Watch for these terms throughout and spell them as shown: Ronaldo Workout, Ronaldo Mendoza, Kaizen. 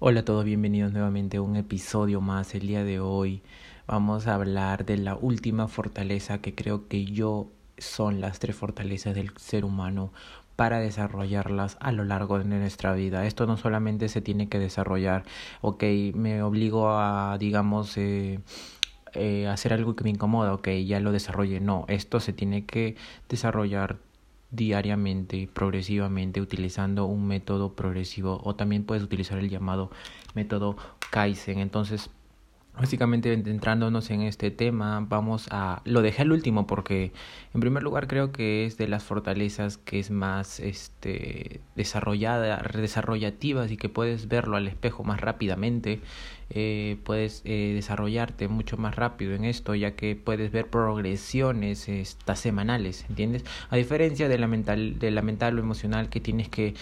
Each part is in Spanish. Hola a todos, bienvenidos nuevamente a un episodio más. El día de hoy vamos a hablar de la última fortaleza que creo que son las tres fortalezas del ser humano para desarrollarlas a lo largo de nuestra vida. Esto no solamente se tiene que desarrollar, me obligo a, hacer algo que me incomoda, ya lo desarrollé. No, esto se tiene que desarrollar diariamente, progresivamente, utilizando un método progresivo, o también puedes utilizar el llamado método Kaizen. Entonces, básicamente, entrándonos en este tema, lo dejé al último porque en primer lugar creo que es de las fortalezas que es más desarrollativas y que puedes verlo al espejo más rápidamente. Puedes desarrollarte mucho más rápido en esto, ya que puedes ver progresiones semanales, ¿entiendes? A diferencia de la mental o emocional, que tienes que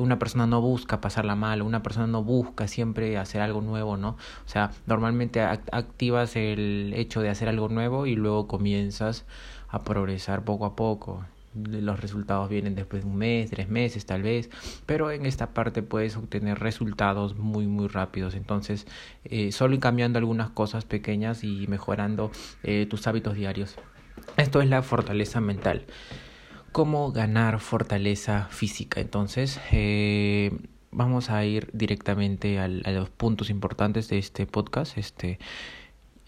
una persona no busca pasarla mal, una persona no busca siempre hacer algo nuevo, ¿no? O sea, normalmente activas el hecho de hacer algo nuevo y luego comienzas a progresar poco a poco. Los resultados vienen después de un mes, 3 meses tal vez, pero en esta parte puedes obtener resultados muy muy rápidos. Entonces solo cambiando algunas cosas pequeñas y mejorando tus hábitos diarios. Esto es la fortaleza mental. ¿Cómo ganar fortaleza física? Entonces vamos a ir directamente a los puntos importantes de este podcast.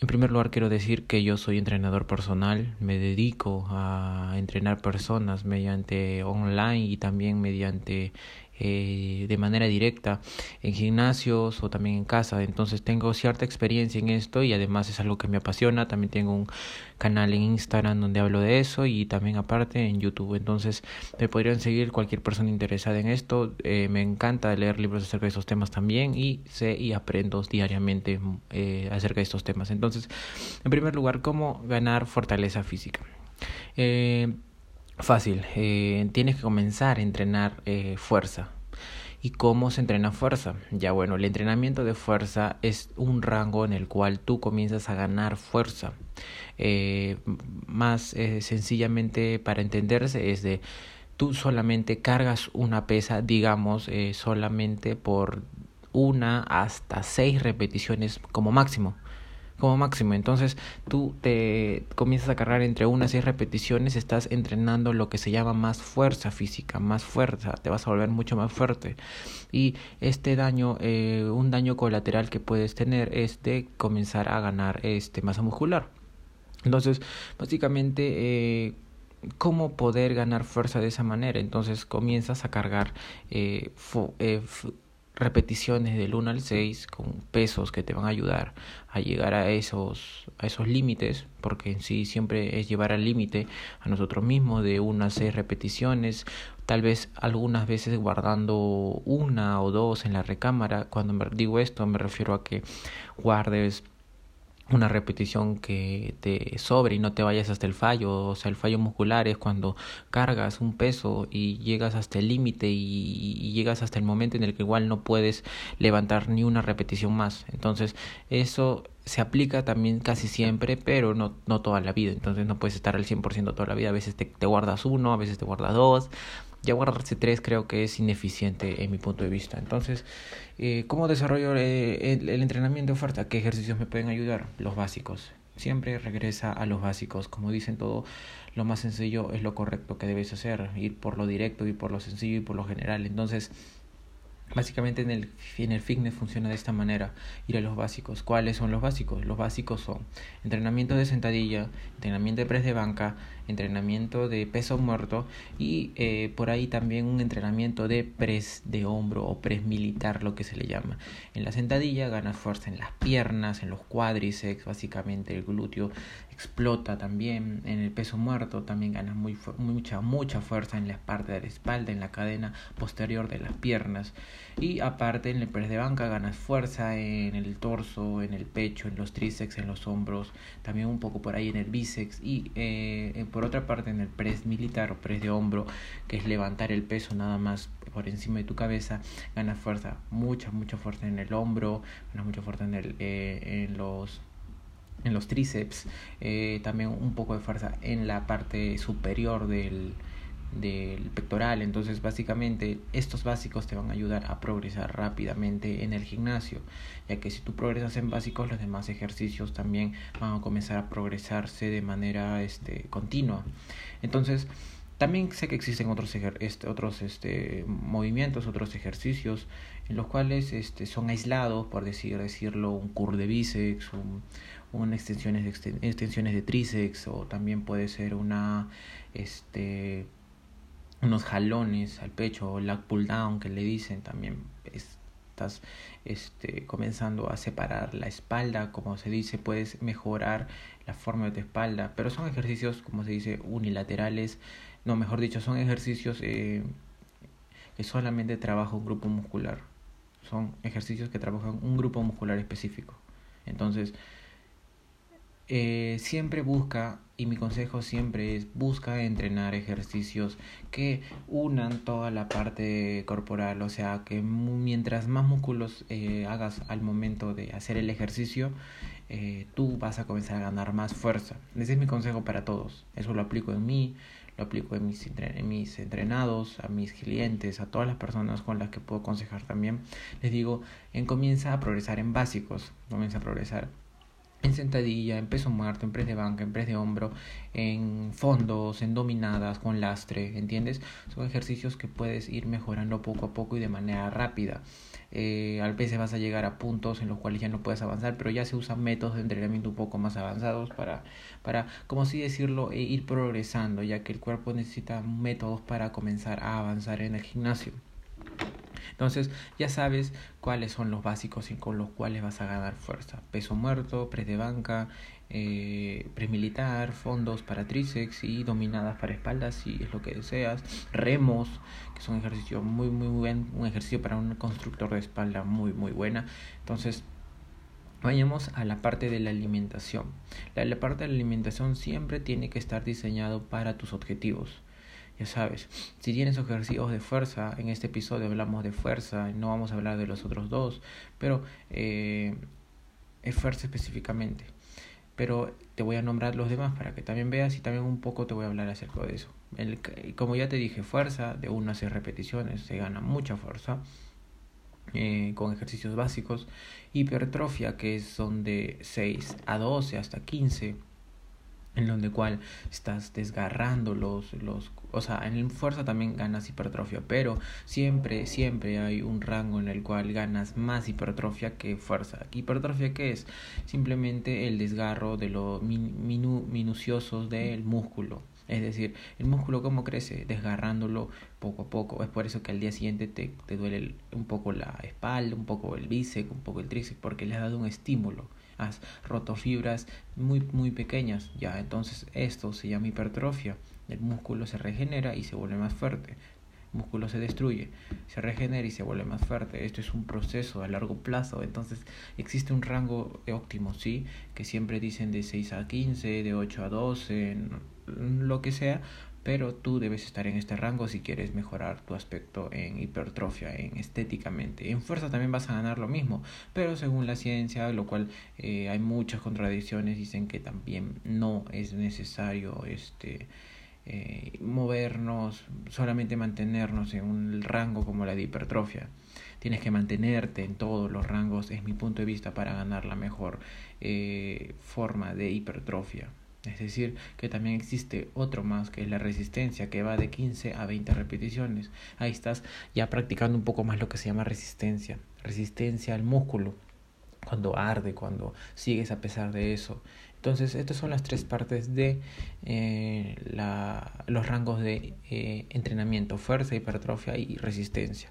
En primer lugar, quiero decir que yo soy entrenador personal, me dedico a entrenar personas mediante online y también mediante de manera directa en gimnasios o también en casa. Entonces tengo cierta experiencia en esto y además es algo que me apasiona. También tengo un canal en Instagram donde hablo de eso y también aparte en YouTube. Entonces me podrían seguir cualquier persona interesada en esto. Me encanta leer libros acerca de estos temas también y sé y aprendo diariamente acerca de estos temas. Entonces, en primer lugar, ¿cómo ganar fortaleza física? Fácil, tienes que comenzar a entrenar fuerza. ¿Y cómo se entrena fuerza? Ya bueno, el entrenamiento de fuerza es un rango en el cual tú comienzas a ganar fuerza. Sencillamente para entenderse es de tú solamente cargas una pesa, digamos, solamente por 1 hasta 6 repeticiones como máximo. Entonces tú te comienzas a cargar entre 1 a 6 repeticiones, estás entrenando lo que se llama más fuerza física, más fuerza, te vas a volver mucho más fuerte. Y un daño colateral que puedes tener es de comenzar a ganar masa muscular. Entonces, básicamente, ¿cómo poder ganar fuerza de esa manera? Entonces comienzas a cargar repeticiones del 1 al 6 con pesos que te van a ayudar a llegar a esos límites, porque en sí siempre es llevar al límite a nosotros mismos de 1 a 6 repeticiones, tal vez algunas veces guardando 1 o 2 en la recámara. Cuando digo esto me refiero a que guardes una repetición que te sobre y no te vayas hasta el fallo. O sea, el fallo muscular es cuando cargas un peso y llegas hasta el límite y llegas hasta el momento en el que igual no puedes levantar ni una repetición más. Entonces, eso se aplica también casi siempre, pero no toda la vida. Entonces, no puedes estar al 100% toda la vida. A veces te guardas 1, a veces te guardas 2. Ya guardarse 3 creo que es ineficiente en mi punto de vista. Entonces, ¿cómo desarrollo el entrenamiento de fuerza? ¿Qué ejercicios me pueden ayudar? Los básicos. Siempre regresa a los básicos. Como dicen todo, lo más sencillo es lo correcto que debes hacer. Ir por lo directo, ir por lo sencillo y por lo general. Entonces, básicamente en el fitness funciona de esta manera, ir a los básicos. ¿Cuáles son los básicos? Los básicos son entrenamiento de sentadilla, entrenamiento de press de banca, entrenamiento de peso muerto y por ahí también un entrenamiento de press de hombro o press militar, lo que se le llama. En la sentadilla ganas fuerza en las piernas, en los cuádriceps, básicamente el glúteo explota también. En el peso muerto también ganas mucha fuerza en la parte de la espalda, en la cadena posterior de las piernas. Y aparte en el press de banca ganas fuerza en el torso, en el pecho, en los tríceps, en los hombros, también un poco por ahí en el bíceps. Y por otra parte en el press militar o press de hombro, que es levantar el peso nada más por encima de tu cabeza, ganas fuerza, mucha fuerza en el hombro, ganas mucha fuerza en los tríceps, también un poco de fuerza en la parte superior del del pectoral. Entonces básicamente estos básicos te van a ayudar a progresar rápidamente en el gimnasio, ya que si tú progresas en básicos, los demás ejercicios también van a comenzar a progresarse de manera continua. Entonces también sé que existen otros movimientos, otros ejercicios en los cuales son aislados, por decirlo, un curl de bíceps, extensiones de tríceps, o también puede ser unos jalones al pecho, o lat pull down que le dicen. También estás comenzando a separar la espalda, como se dice, puedes mejorar la forma de tu espalda, pero son ejercicios, como se dice, unilaterales, no, mejor dicho, son ejercicios que solamente trabaja un grupo muscular, son ejercicios que trabajan un grupo muscular específico. Entonces siempre busca, y mi consejo siempre es, busca entrenar ejercicios que unan toda la parte corporal, o sea, que mientras más músculos hagas al momento de hacer el ejercicio, tú vas a comenzar a ganar más fuerza. Ese es mi consejo para todos, eso lo aplico en mí, lo aplico en mis entrenados, a mis clientes, a todas las personas con las que puedo aconsejar también. Les digo, comienza a progresar en básicos, comienza a progresar en sentadilla, en peso muerto, en press de banca, en press de hombro, en fondos, en dominadas, con lastre, ¿entiendes? Son ejercicios que puedes ir mejorando poco a poco y de manera rápida. A veces vas a llegar a puntos en los cuales ya no puedes avanzar, pero ya se usan métodos de entrenamiento un poco más avanzados para como así decirlo, ir progresando, ya que el cuerpo necesita métodos para comenzar a avanzar en el gimnasio. Entonces ya sabes cuáles son los básicos y con los cuales vas a ganar fuerza: peso muerto, press de banca, press militar, fondos para tríceps y dominadas para espaldas si es lo que deseas, remos, que es un ejercicio muy buen, un ejercicio para un constructor de espalda muy buena. Entonces vayamos a la parte de la alimentación. La parte de la alimentación siempre tiene que estar diseñado para tus objetivos. Ya sabes, si tienes ejercicios de fuerza, en este episodio hablamos de fuerza, no vamos a hablar de los otros dos, pero es fuerza específicamente. Pero te voy a nombrar los demás para que también veas, y también un poco te voy a hablar acerca de eso. Como ya te dije, fuerza de 1 a 6 repeticiones, se gana mucha fuerza con ejercicios básicos. Hipertrofia, que son de 6 a 12 hasta 15, en donde cual estás desgarrando o sea, en fuerza también ganas hipertrofia, pero siempre hay un rango en el cual ganas más hipertrofia que fuerza. ¿Hipertrofia qué es? Simplemente el desgarro de los minuciosos del músculo. Es decir, el músculo cómo crece, desgarrándolo poco a poco. Es por eso que al día siguiente te duele un poco la espalda, un poco el bíceps, un poco el tríceps, porque le has dado un estímulo. Has roto fibras muy pequeñas, ya. Entonces esto se llama hipertrofia. El músculo se regenera y se vuelve más fuerte. El músculo se destruye, se regenera y se vuelve más fuerte. Esto es un proceso a largo plazo. Entonces existe un rango óptimo, ¿sí? Que siempre dicen de 6 a 15, de 8 a 12, lo que sea. Pero tú debes estar en este rango si quieres mejorar tu aspecto en hipertrofia, en estéticamente. En fuerza también vas a ganar lo mismo, pero según la ciencia, lo cual hay muchas contradicciones, dicen que también no es necesario movernos, solamente mantenernos en un rango como la de hipertrofia. Tienes que mantenerte en todos los rangos, es mi punto de vista, para ganar la mejor forma de hipertrofia. Es decir, que también existe otro más, que es la resistencia, que va de 15 a 20 repeticiones. Ahí estás ya practicando un poco más lo que se llama resistencia. Resistencia al músculo, cuando arde, cuando sigues a pesar de eso. Entonces, estas son las tres partes de los rangos de entrenamiento: fuerza, hipertrofia y resistencia.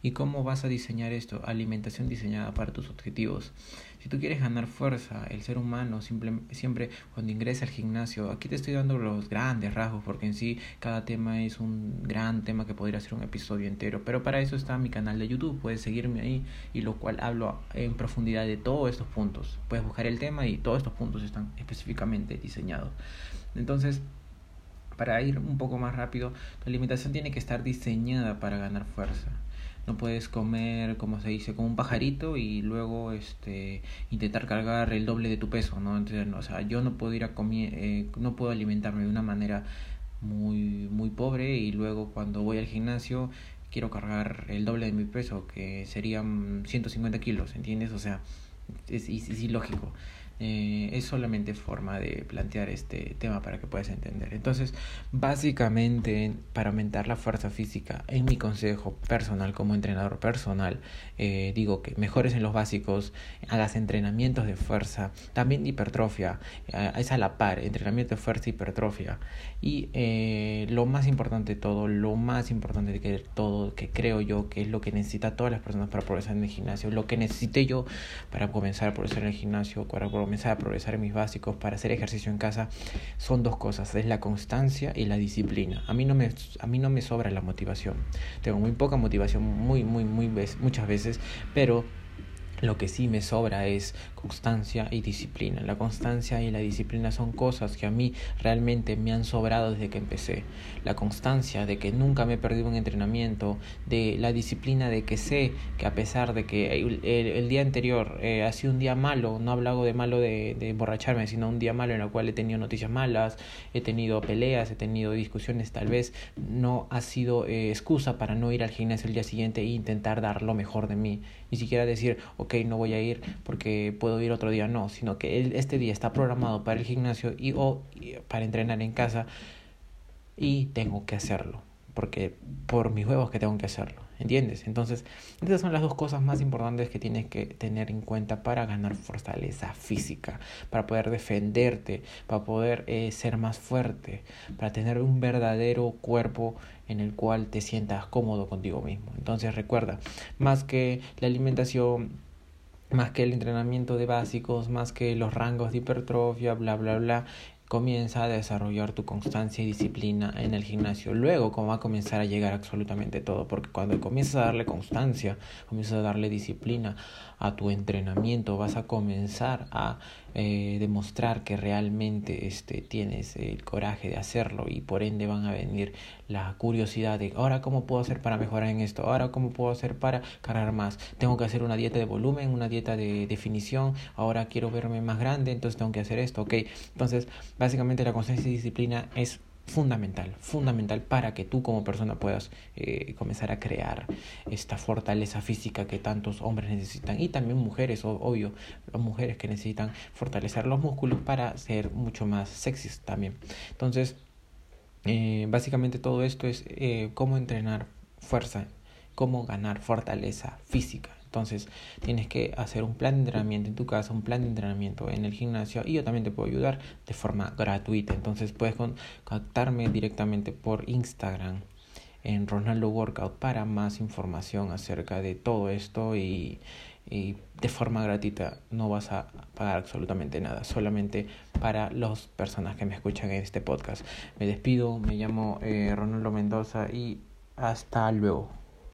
¿Y cómo vas a diseñar esto? Alimentación diseñada para tus objetivos. Si tú quieres ganar fuerza, el ser humano siempre cuando ingresa al gimnasio, aquí te estoy dando los grandes rasgos, porque en sí cada tema es un gran tema que podría ser un episodio entero, pero para eso está mi canal de YouTube, puedes seguirme ahí, y lo cual hablo en profundidad de todos estos puntos. Puedes buscar el tema y todos estos puntos están específicamente diseñados. Entonces, para ir un poco más rápido, tu alimentación tiene que estar diseñada para ganar fuerza. No puedes comer, como se dice, como un pajarito y luego intentar cargar el doble de tu peso, ¿no? Entonces, o sea, yo no puedo alimentarme de una manera muy pobre, y luego cuando voy al gimnasio quiero cargar el doble de mi peso, que serían 150 kilos, ¿entiendes? O sea, es ilógico. Es solamente forma de plantear este tema para que puedas entender. Entonces, básicamente, para aumentar la fuerza física, en mi consejo personal como entrenador personal, digo que mejores en los básicos, hagas entrenamientos de fuerza, también hipertrofia, es a la par, entrenamiento de fuerza, hipertrofia. Y lo más importante de todo, que creo yo que es lo que necesitan todas las personas para progresar en el gimnasio, lo que necesité yo para comenzar a progresar en el gimnasio, para comenzar a progresar en mis básicos, para hacer ejercicio en casa, son dos cosas: es la constancia y la disciplina. A mí no me sobra la motivación. Tengo muy poca motivación, muchas veces, pero lo que sí me sobra es constancia y disciplina. La constancia y la disciplina son cosas que a mí realmente me han sobrado desde que empecé. La constancia de que nunca me he perdido un entrenamiento, de la disciplina de que sé que a pesar de que el día anterior ha sido un día malo, no hablo de malo de emborracharme, sino un día malo en el cual he tenido noticias malas, he tenido peleas, he tenido discusiones, tal vez no ha sido excusa para no ir al gimnasio el día siguiente e intentar dar lo mejor de mí. Ni siquiera decir, ok, no voy a ir porque puedo ir otro día, no, sino que este día está programado para el gimnasio o para entrenar en casa, y tengo que hacerlo, porque por mis huevos que tengo que hacerlo, ¿entiendes? Entonces, estas son las dos cosas más importantes que tienes que tener en cuenta para ganar fortaleza física, para poder defenderte, para poder ser más fuerte, para tener un verdadero cuerpo en el cual te sientas cómodo contigo mismo. Entonces, recuerda, más que la alimentación, más que el entrenamiento de básicos, más que los rangos de hipertrofia, bla, bla, bla, comienza a desarrollar tu constancia y disciplina en el gimnasio. Luego, como va a comenzar a llegar absolutamente todo, porque cuando comienzas a darle constancia, comienzas a darle disciplina a tu entrenamiento, vas a comenzar a demostrar que realmente tienes el coraje de hacerlo, y por ende van a venir la curiosidad de ahora cómo puedo hacer para mejorar en esto, ahora cómo puedo hacer para cargar más, tengo que hacer una dieta de volumen, una dieta de definición, ahora quiero verme más grande, entonces tengo que hacer esto, ok. Entonces, básicamente la constancia y disciplina es fundamental para que tú como persona puedas comenzar a crear esta fortaleza física que tantos hombres necesitan, y también mujeres, obvio, las mujeres que necesitan fortalecer los músculos para ser mucho más sexys también. Entonces, básicamente todo esto es cómo entrenar fuerza, cómo ganar fortaleza física. Entonces, tienes que hacer un plan de entrenamiento en tu casa, un plan de entrenamiento en el gimnasio, y yo también te puedo ayudar de forma gratuita. Entonces, puedes contactarme directamente por Instagram en Ronaldo Workout para más información acerca de todo esto, y de forma gratuita. No vas a pagar absolutamente nada, solamente para las personas que me escuchan en este podcast. Me despido, me llamo Ronaldo Mendoza, y hasta luego.